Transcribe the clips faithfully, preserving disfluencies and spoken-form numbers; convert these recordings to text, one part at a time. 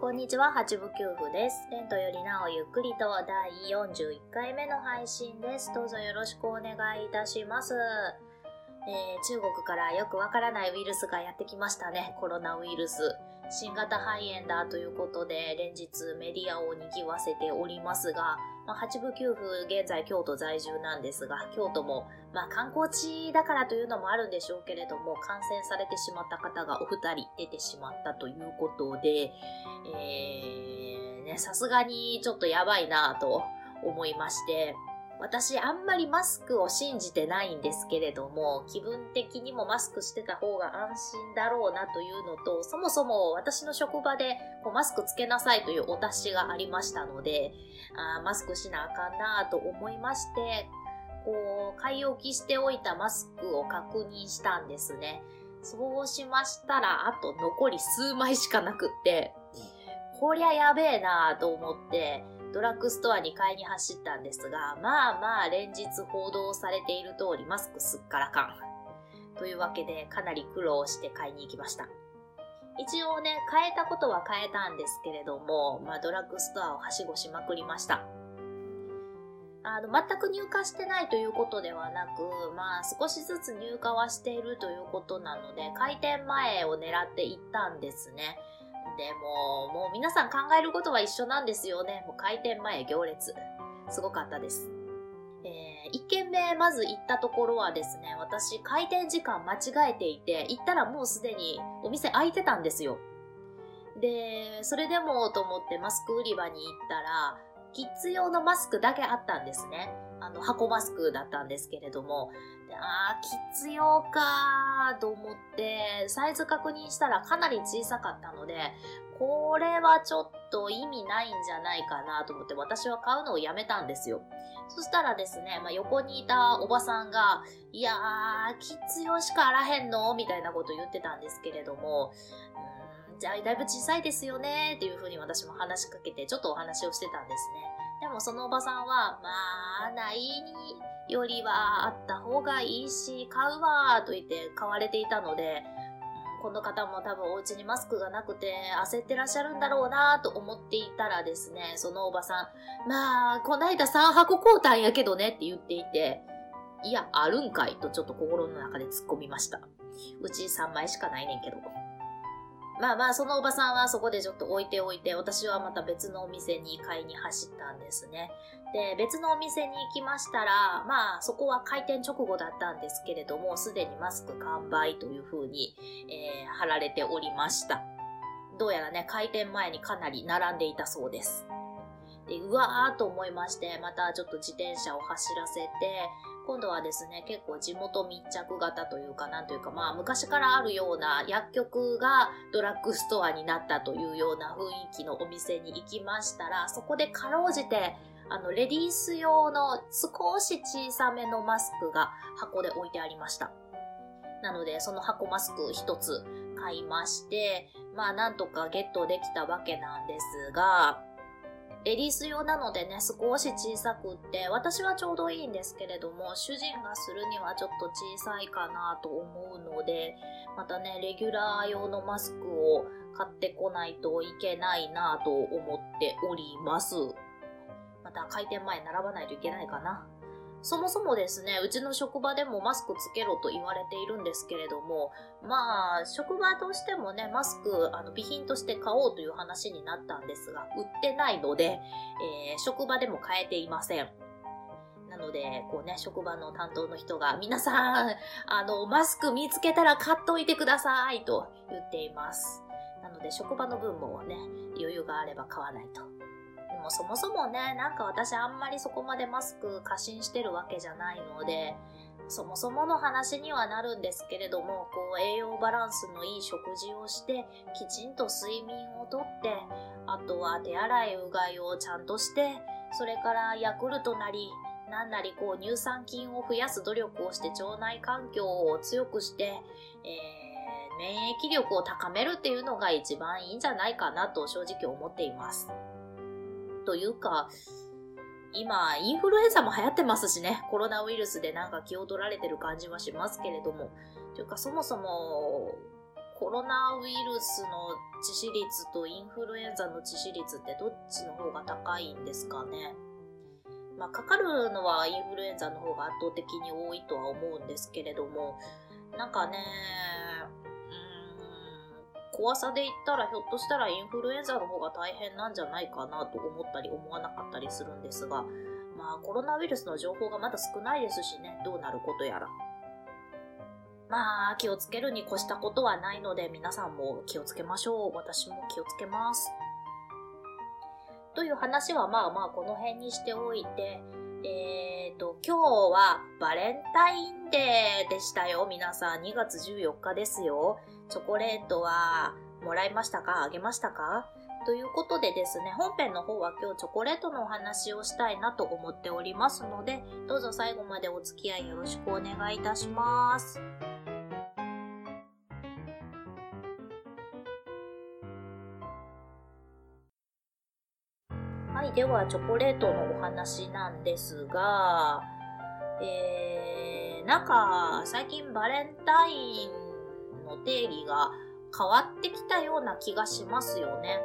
こんにちは、八部九夫です。レントよりなおゆっくりとだいよんじゅういっかいめの配信です。どうぞよろしくお願いいたします。えー、中国からよくわからないウイルスがやってきましたね。コロナウイルス。新型肺炎だということで、連日メディアを賑わせておりますが、まあ、八部九夫、現在京都在住なんですが、京都も、まあ、観光地だからというのもあるんでしょうけれども、感染されてしまった方がお二人出てしまったということで、えー、ね、さすがにちょっとやばいなと思いまして、私あんまりマスクを信じてないんですけれども、気分的にもマスクしてた方が安心だろうなというのと、そもそも私の職場でこうマスクつけなさいというお達しがありましたので、あーマスクしなあかんなと思いまして、こう買い置きしておいたマスクを確認したんですね。そうしましたら、あと残り数枚しかなくって、こりゃやべえなと思ってドラッグストアに買いに走ったんですが、まあまあ連日報道されている通りマスクすっからかんというわけで、かなり苦労して買いに行きました。一応ね、買えたことは買えたんですけれども、まあ、ドラッグストアをはしごしまくりました。あの全く入荷してないということではなく、まあ少しずつ入荷はしているということなので、開店前を狙って行ったんですね。でも、もう皆さん考えることは一緒なんですよね。もう開店前行列。すごかったです。えー、一軒目まず行ったところはですね、私開店時間間違えていて、行ったらもうすでにお店開いてたんですよ。で、それでもと思ってマスク売り場に行ったら、キッズ用のマスクだけあったんですね。あの箱マスクだったんですけれども、あー、キッズ用かーと思ってサイズ確認したらかなり小さかったので、これはちょっと意味ないんじゃないかなと思って、私は買うのをやめたんですよ。そしたらですね、まあ、横にいたおばさんが、いやーキッズ用しかあらへんのみたいなこと言ってたんですけれども、うーん、じゃあだいぶ小さいですよねっていうふうに私も話しかけて、ちょっとお話をしてたんですね。でもそのおばさんは、まあないよりはあった方がいいし買うわと言って買われていたので、この方も多分お家にマスクがなくて焦ってらっしゃるんだろうなと思っていたらですね、そのおばさん、まあこないださんはこ買うたんやけどねって言っていて、いやあるんかいとちょっと心の中で突っ込みました。うちさんまいしかないねんけど。まあまあそのおばさんはそこでちょっと置いておいて、私はまた別のお店に買いに走ったんですね。で、別のお店に行きましたら、まあそこは開店直後だったんですけれども、すでにマスク完売という風に、えー、貼られておりました。どうやらね、開店前にかなり並んでいたそうです。で、うわーと思いまして、またちょっと自転車を走らせて、今度はですね、結構地元密着型というか、なんというか、まあ昔からあるような薬局がドラッグストアになったというような雰囲気のお店に行きましたら、そこでかろうじて、あのレディース用の少し小さめのマスクが箱で置いてありました。なので、その箱マスク一つ買いまして、まあなんとかゲットできたわけなんですが、レディース用なのでね、少し小さくって、私はちょうどいいんですけれども、主人がするにはちょっと小さいかなと思うので、またね、レギュラー用のマスクを買ってこないといけないなと思っております。また開店前に並ばないといけないかな。そもそもですね、うちの職場でもマスクつけろと言われているんですけれども、まあ、職場としてもね、マスク、あの、備品として買おうという話になったんですが、売ってないので、えー、職場でも買えていません。なので、こうね、職場の担当の人が、皆さん、あの、マスク見つけたら買っといてくださいと言っています。なので、職場の分もね、余裕があれば買わないと。もうそもそもね、なんか私あんまりそこまでマスク過信してるわけじゃないので、そもそもの話にはなるんですけれども、こう栄養バランスのいい食事をして、きちんと睡眠をとって、あとは手洗いうがいをちゃんとして、それからヤクルトなり何なりこう乳酸菌を増やす努力をして腸内環境を強くして、えー、免疫力を高めるっていうのが一番いいんじゃないかなと正直思っています。というか今インフルエンザも流行ってますしね、コロナウイルスでなんか気を取られてる感じはしますけれども、というかそもそもコロナウイルスの致死率とインフルエンザの致死率ってどっちの方が高いんですかね。まあ、かかるのはインフルエンザの方が圧倒的に多いとは思うんですけれども、なんかね、うーん、怖さで言ったらひょっとしたらインフルエンザの方が大変なんじゃないかなと思ったり思わなかったりするんですが、まあコロナウイルスの情報がまだ少ないですしね、どうなることやら。まあ気をつけるに越したことはないので、皆さんも気をつけましょう。私も気をつけます。という話はまあまあこの辺にしておいて、えーと、今日はバレンタインデーでしたよ。皆さんにがつじゅうよっかですよ。チョコレートはもらいましたか？あげましたか？ということでですね、本編の方は今日チョコレートのお話をしたいなと思っておりますので、どうぞ最後までお付き合いよろしくお願いいたします。はい、ではチョコレートのお話なんですが、えー、なんか最近バレンタインの定義が変わってきたような気がしますよね。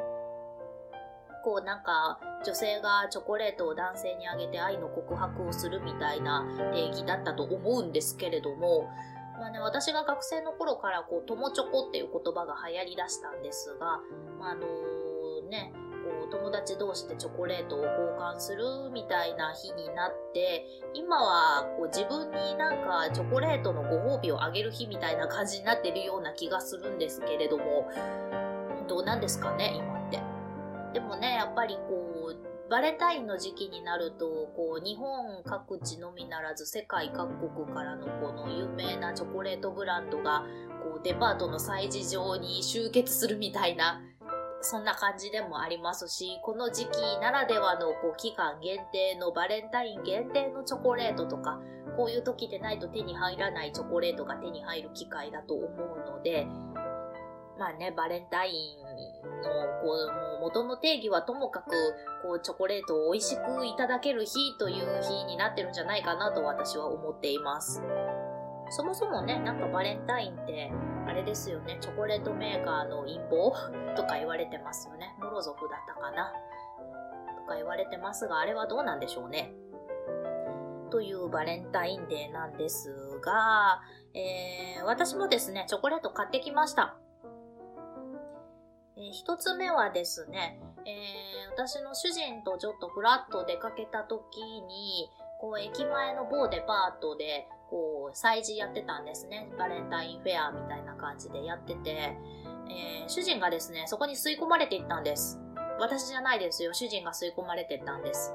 こうなんか女性がチョコレートを男性にあげて愛の告白をするみたいな定義だったと思うんですけれども、まあね、私が学生の頃からこう友チョコっていう言葉が流行りだしたんですが、まあ、あのー、ね友達同士でチョコレートを交換するみたいな日になって、今はこう自分になんかチョコレートのご褒美をあげる日みたいな感じになってるような気がするんですけれども、どうなんですかね今って。でもね、やっぱりこうバレンタインの時期になるとこう日本各地のみならず世界各国からのこの有名なチョコレートブランドがこうデパートの催事場に集結するみたいな、そんな感じでもありますし、この時期ならではのこう期間限定のバレンタイン限定のチョコレートとか、こういう時でないと手に入らないチョコレートが手に入る機会だと思うので、まあね、バレンタインのこう元の定義はともかく、こうチョコレートを美味しくいただける日という日になってるんじゃないかなと私は思っています。そもそもね、なんかバレンタインってあれですよね、チョコレートメーカーの陰謀とか言われてますよね。モロゾフだったかなとか言われてますが、あれはどうなんでしょうね。というバレンタインデーなんですが、えー、私もですね、チョコレート買ってきました。えー、一つ目はですね、えー、私の主人とちょっとふらっと出かけた時に、こう駅前の某デパートでこう催事やってたんですね。バレンタインフェアみたいな感じでやってて、えー、主人がですねそこに吸い込まれていったんです。私じゃないですよ、主人が吸い込まれていったんです。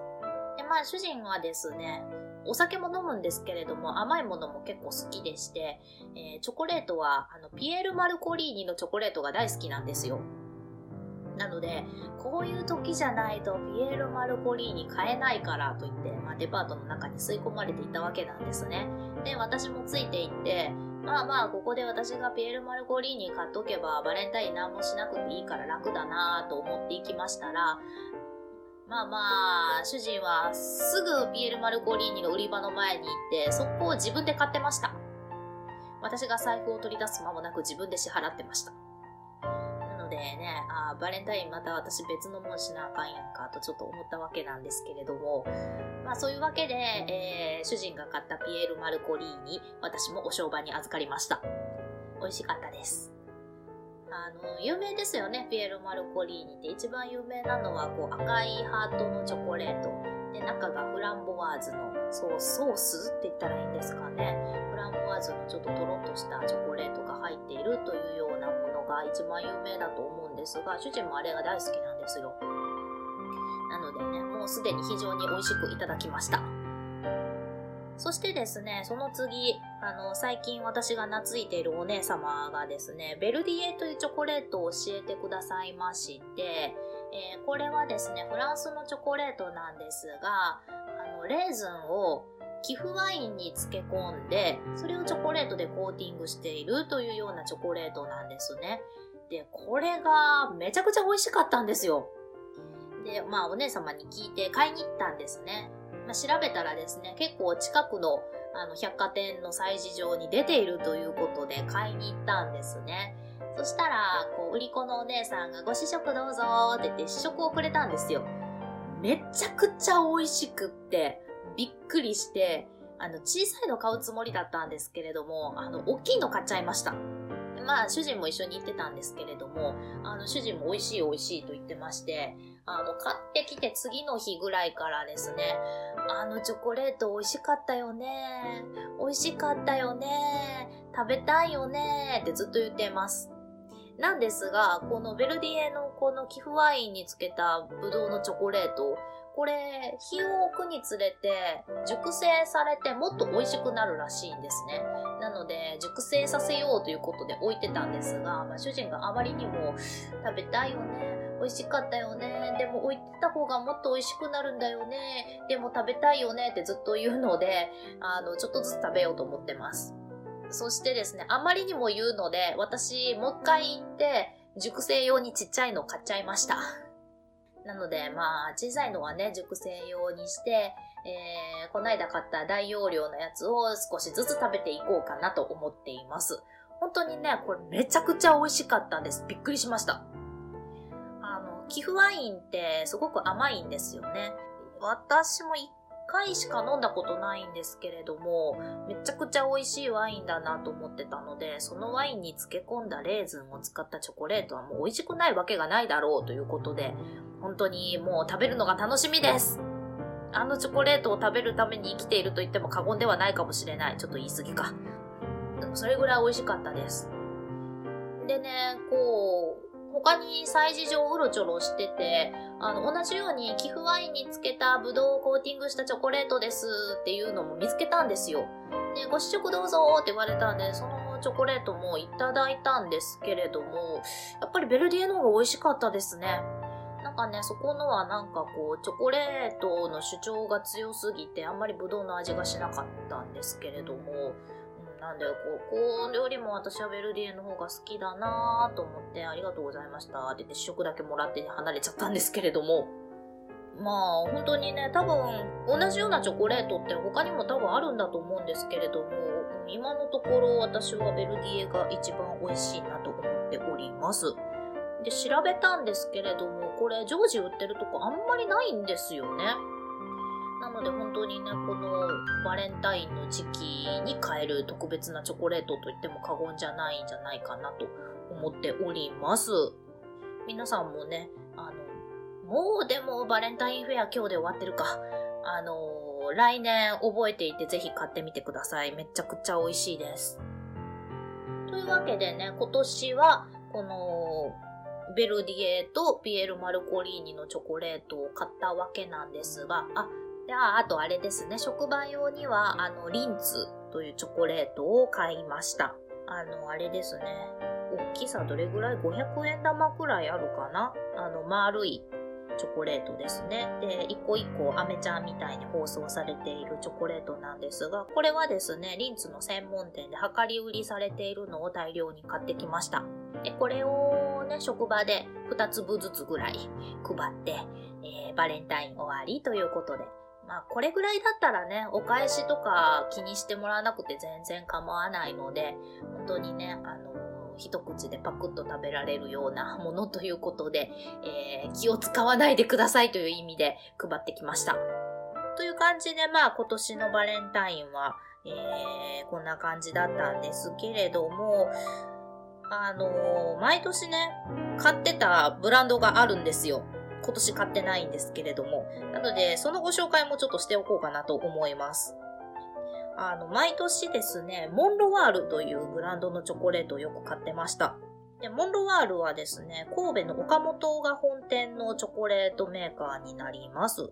で、まあ主人はですねお酒も飲むんですけれども甘いものも結構好きでして、えー、チョコレートはあのピエール・マルコリーニのチョコレートが大好きなんですよ。なのでこういう時じゃないとピエール・マルコリーニ買えないからといって、まあ、デパートの中に吸い込まれていたわけなんですね。で、私もついていって、まあまあここで私がピエール・マルコリーニ買っとけばバレンタイン何もしなくていいから楽だなと思っていきましたら、まあまあ主人はすぐピエール・マルコリーニの売り場の前に行ってそこを自分で買ってました。私が財布を取り出す間もなく自分で支払ってました。でね、あバレンタインまた私別のもんしなあかんやんかとちょっと思ったわけなんですけれども、まあそういうわけで、えー、主人が買ったピエール・マルコリーニ、私もお商売に預かりました。美味しかったです。あの有名ですよね、ピエール・マルコリーニって。一番有名なのはこう赤いハートのチョコレートで、中がフランボワーズのそうソースって言ったらいいんですかね、フランボワーズのちょっととろっとしたチョコレートが入っているというようなものが一番有名だと思うんですが、主人もあれが大好きなんですよ。なのでね、もうすでに非常に美味しくいただきました。そしてですね、その次、あの最近私が懐いているお姉様がですね、ベルディエというチョコレートを教えてくださいまして、えー、これはですねフランスのチョコレートなんですが、あののレーズンを貴腐ワインに漬け込んで、それをチョコレートでコーティングしているというようなチョコレートなんですね。で、これがめちゃくちゃ美味しかったんですよ。で、まあお姉様に聞いて買いに行ったんですね。まあ、調べたらですね、結構近くのあの百貨店の催事場に出ているということで買いに行ったんですね。そしたらこう売り子のお姉さんがご試食どうぞーって言って試食をくれたんですよ。めちゃくちゃ美味しくってびっくりして、あの小さいの買うつもりだったんですけれども、あの大きいの買っちゃいました。まあ主人も一緒に行ってたんですけれども、あの主人も美味しい美味しいと言ってまして、あの買ってきて次の日ぐらいからですね、あのチョコレート美味しかったよね、美味しかったよね、食べたいよねってずっと言ってます。なんですが、このベルディエのこの貴腐ワインにつけたブドウのチョコレート、これ日を置くにつれて熟成されてもっと美味しくなるらしいんですね。なので熟成させようということで置いてたんですが、まあ、主人があまりにも食べたいよね、美味しかったよね、でも置いてた方がもっと美味しくなるんだよね、でも食べたいよねってずっと言うので、あのちょっとずつ食べようと思ってます。そしてですね、あまりにも言うので、私もう一回行って熟成用にちっちゃいの買っちゃいました。なのでまあ小さいのはね熟成用にして、えー、この間買った大容量のやつを少しずつ食べていこうかなと思っています。本当にね、これめちゃくちゃ美味しかったんです。びっくりしました。あの貴腐ワインってすごく甘いんですよね。私もいっかいしか飲んだことないんですけれども、めちゃくちゃ美味しいワインだなと思ってたので、そのワインに漬け込んだレーズンを使ったチョコレートはもう美味しくないわけがないだろうということで、本当にもう食べるのが楽しみです。あのチョコレートを食べるために生きていると言っても過言ではないかもしれない。ちょっと言い過ぎか。でもそれぐらい美味しかったです。でね、こう他に催事場をうろちょろしてて、あの同じように貴腐ワインにつけたブドウをコーティングしたチョコレートですっていうのも見つけたんですよ。で、ご試食どうぞって言われたんで、そのチョコレートもいただいたんですけれども、やっぱりベルディエの方が美味しかったですね。なんかね、そこのはなんかこうチョコレートの主張が強すぎて、あんまりブドウの味がしなかったんですけれども、なんでここよりも私はベルディエの方が好きだなぁと思って、ありがとうございましたって言って試食だけもらって離れちゃったんですけれども、まあ本当にね、多分同じようなチョコレートって他にも多分あるんだと思うんですけれども、今のところ私はベルディエが一番美味しいなと思っております。で、調べたんですけれども、これ常時売ってるとこあんまりないんですよね。なので本当にね、このバレンタインの時期に買える特別なチョコレートといっても過言じゃないんじゃないかなと思っております。皆さんもね、あの、もうでもバレンタインフェア今日で終わってるか。あの、来年覚えていてぜひ買ってみてください。めちゃくちゃ美味しいです。というわけでね、今年はこのベルディエとピエール・マルコリーニのチョコレートを買ったわけなんですが、あ、じゃあ、あとあれですね、職場用にはあのリンツというチョコレートを買いました。あのあれですね、大きさどれぐらい、ごひゃくえんだまくらいあるかな、あの丸いチョコレートですね。で、一個一個アメちゃんみたいに包装されているチョコレートなんですが、これはですね、リンツの専門店で量り売りされているのを大量に買ってきました。で、これをね、職場でふたつぶずつぐらい配って、えー、バレンタイン終わりということで、まあ、これぐらいだったらね、お返しとか気にしてもらわなくて全然構わないので、本当にね、あの一口でパクッと食べられるようなものということで、えー、気を使わないでくださいという意味で配ってきました。という感じで、まあ今年のバレンタインは、えー、こんな感じだったんですけれども、あのー、毎年ね、買ってたブランドがあるんですよ。今年買ってないんですけれども、なのでそのご紹介もちょっとしておこうかなと思います。あの毎年ですね、モンロワールというブランドのチョコレートをよく買ってました。で、モンロワールはですね、神戸の岡本が本店のチョコレートメーカーになります。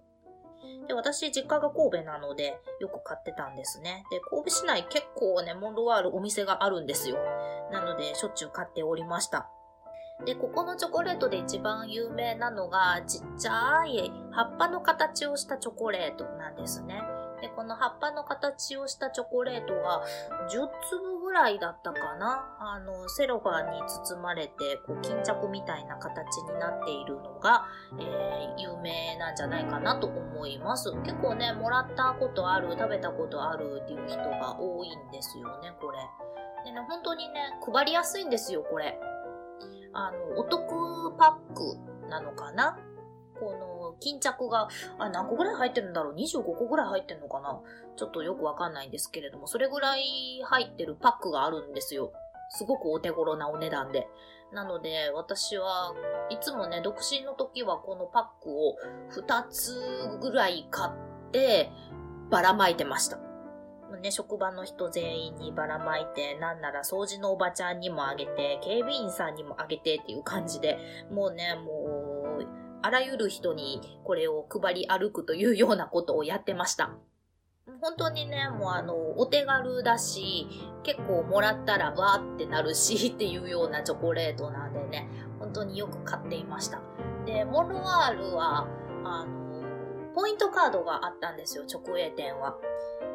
で、私実家が神戸なのでよく買ってたんですね。で、神戸市内結構ね、モンロワールお店があるんですよ。なのでしょっちゅう買っておりました。で、ここのチョコレートで一番有名なのが、ちっちゃい葉っぱの形をしたチョコレートなんですね。で、この葉っぱの形をしたチョコレートがじゅっつぶぐらいだったかな。あの、セロファンに包まれて、こう、巾着みたいな形になっているのが、えー、有名なんじゃないかなと思います。結構ね、もらったことある、食べたことあるっていう人が多いんですよね、これ。でね、本当にね、配りやすいんですよ、これ。あの、お得パックなのかな。この、巾着が、あ、何個ぐらい入ってるんだろう ?にじゅうごこぐらい入ってるのかな、ちょっとよくわかんないんですけれども、それぐらい入ってるパックがあるんですよ。すごくお手頃なお値段で。なので、私はいつもね、独身の時はこのパックをふたつぐらい買って、ばらまいてました。ね、職場の人全員にばらまいて、なんなら掃除のおばちゃんにもあげて、警備員さんにもあげてっていう感じで、もうね、もう、あらゆる人にこれを配り歩くというようなことをやってました。本当にね、もうあの、お手軽だし、結構もらったらわーってなるしっていうようなチョコレートなんでね、本当によく買っていました。で、モロワールは、あの、ポイントカードがあったんですよ、直営店は。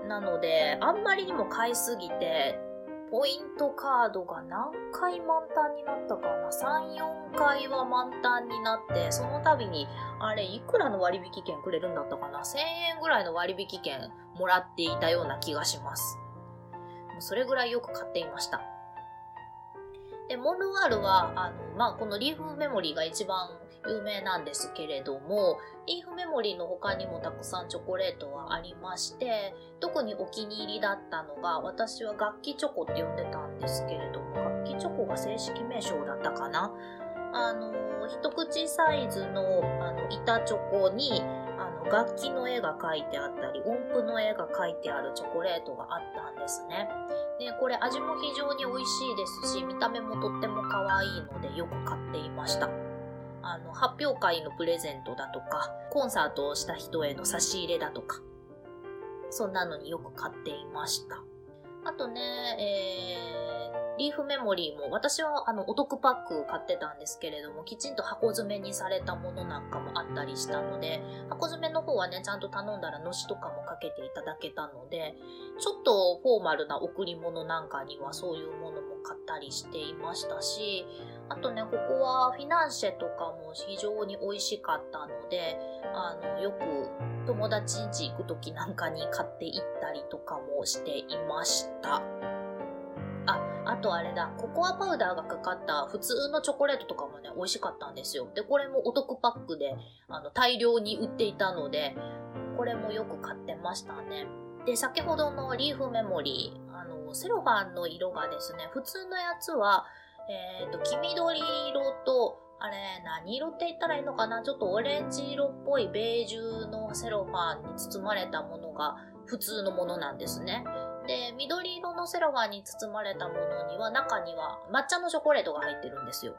なので、あんまりにも買いすぎて、ポイントカードが何回満タンになったかな ?さん、よんかいは満タンになって、その度に、あれ、いくらの割引券くれるんだったかな ?せんえんぐらいの割引券もらっていたような気がします。それぐらいよく買っていました。で、モルワールは、あの、まあ、このリーフメモリーが一番有名なんですけれども、リーフメモリーの他にもたくさんチョコレートはありまして、特にお気に入りだったのが、私は楽器チョコって呼んでたんですけれども、楽器チョコが正式名称だったかな。あの、一口サイズの、あの、板チョコに、あの、楽器の絵が描いてあったり、音符の絵が描いてあるチョコレートがあったんですね。で、これ味も非常に美味しいですし、見た目もとっても可愛いのでよく買っていました。あの、発表会のプレゼントだとか、コンサートをした人への差し入れだとか、そんなのによく買っていました。あとね、えー、リーフメモリーも、私はあの、お得パックを買ってたんですけれども、きちんと箱詰めにされたものなんかもあったりしたので、箱詰めの方はね、ちゃんと頼んだらのしとかもかけていただけたので、ちょっとフォーマルな贈り物なんかにはそういうものも買ったりしていましたし、あとね、ここはフィナンシェとかも非常に美味しかったので、あの、よく、友達ん家行くときなんかに買って行ったりとかもしていました。あ、あとあれだ、ココアパウダーがかかった普通のチョコレートとかもね、美味しかったんですよ。で、これもお得パックで、あの、大量に売っていたので、これもよく買ってましたね。で、先ほどのリーフメモリー、あの、セロファンの色がですね、普通のやつは、えっと、黄緑色と、あれ、何色って言ったらいいのかな、ちょっとオレンジ色っぽいベージュのセロファンに包まれたものが普通のものなんですね。で、緑色のセロファンに包まれたものには、中には抹茶のチョコレートが入ってるんですよ。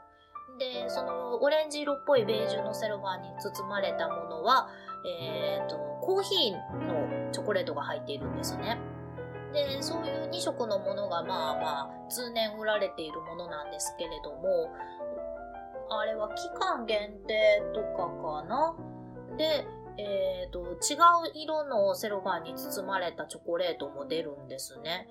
で、そのオレンジ色っぽいベージュのセロファンに包まれたものは、えーと、コーヒーのチョコレートが入っているんですね。で、そういうに色のものがまあまあ通年売られているものなんですけれども、あれは期間限定とかかな。で、えーと、違う色のセロファンに包まれたチョコレートも出るんですね。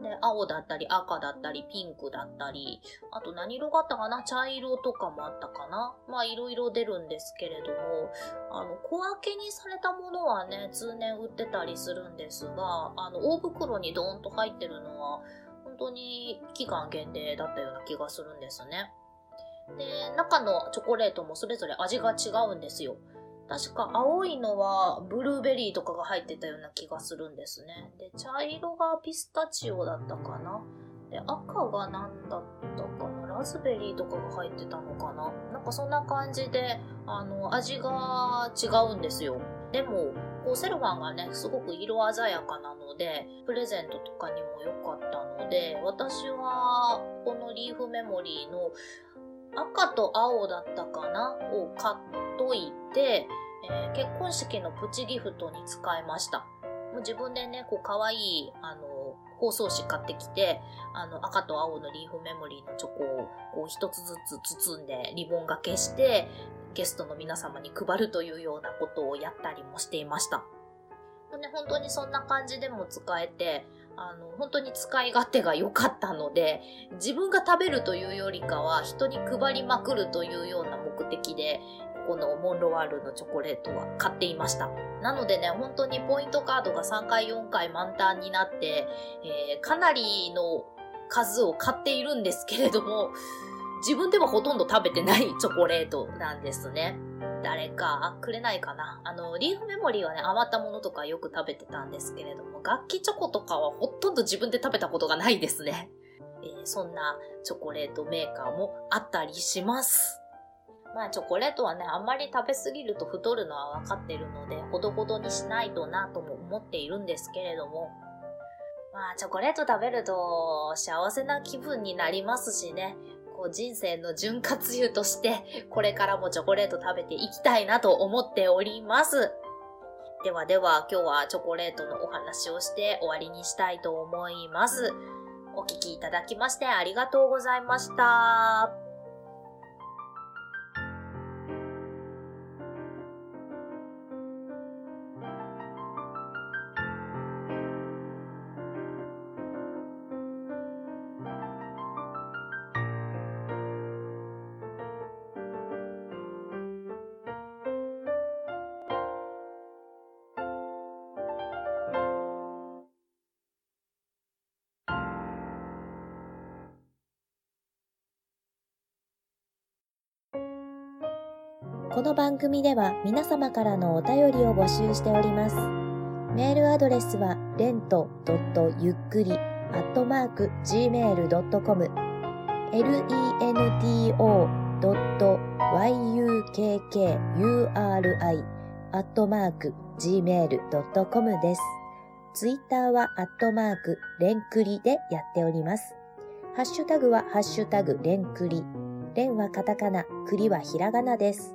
で、青だったり赤だったりピンクだったり、あと何色があったかな、茶色とかもあったかな。まあいろいろ出るんですけれども、あの、小分けにされたものはね、通年売ってたりするんですが、あの、大袋にドーンと入ってるのは本当に期間限定だったような気がするんですね。で、中のチョコレートもそれぞれ味が違うんですよ。確か青いのはブルーベリーとかが入ってたような気がするんですね。で、茶色がピスタチオだったかな。で、赤が何だったかな。ラズベリーとかが入ってたのかな。なんかそんな感じで、あの、味が違うんですよ。でも、こうセロファンがね、すごく色鮮やかなので、プレゼントとかにも良かったので、私はこのリーフメモリーの赤と青だったかなを買っといて、えー、結婚式のプチギフトに使いました。もう自分でね、こう可愛い、あの、包装紙買ってきて、あの赤と青のリーフメモリーのチョコをこう一つずつ包んでリボンがけしてゲストの皆様に配るというようなことをやったりもしていました。ね、本当にそんな感じでも使えて、あの本当に使い勝手が良かったので、自分が食べるというよりかは人に配りまくるというような目的でこのモンロワールのチョコレートは買っていました。なのでね、本当にポイントカードがさんかいよんかい満タンになって、えー、かなりの数を買っているんですけれども、自分ではほとんど食べてないチョコレートなんですね。誰かくれないかな。あのリーフメモリーはね、余ったものとかよく食べてたんですけれども、楽器チョコとかはほとんど自分で食べたことがないですね。えー、そんなチョコレートメーカーもあったりします。まあチョコレートはね、あんまり食べ過ぎると太るのは分かってるので、ほどほどにしないとなとも思っているんですけれども、まあチョコレート食べると幸せな気分になりますしね、人生の潤滑油としてこれからもチョコレート食べていきたいなと思っております。ではでは、今日はチョコレートのお話をして終わりにしたいと思います。お聞きいただきましてありがとうございました。この番組では皆様からのお便りを募集しております。メールアドレスは レント ゆっくり アットマーク ジーメール ドットコム レント ドット ゆっくり アットマーク ジーメール ドットコム です。ツイッターはアットマークレンクリでやっております。ハッシュタグはハッシュタグレンクリ。レンはカタカナ、クリはひらがなです。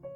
う。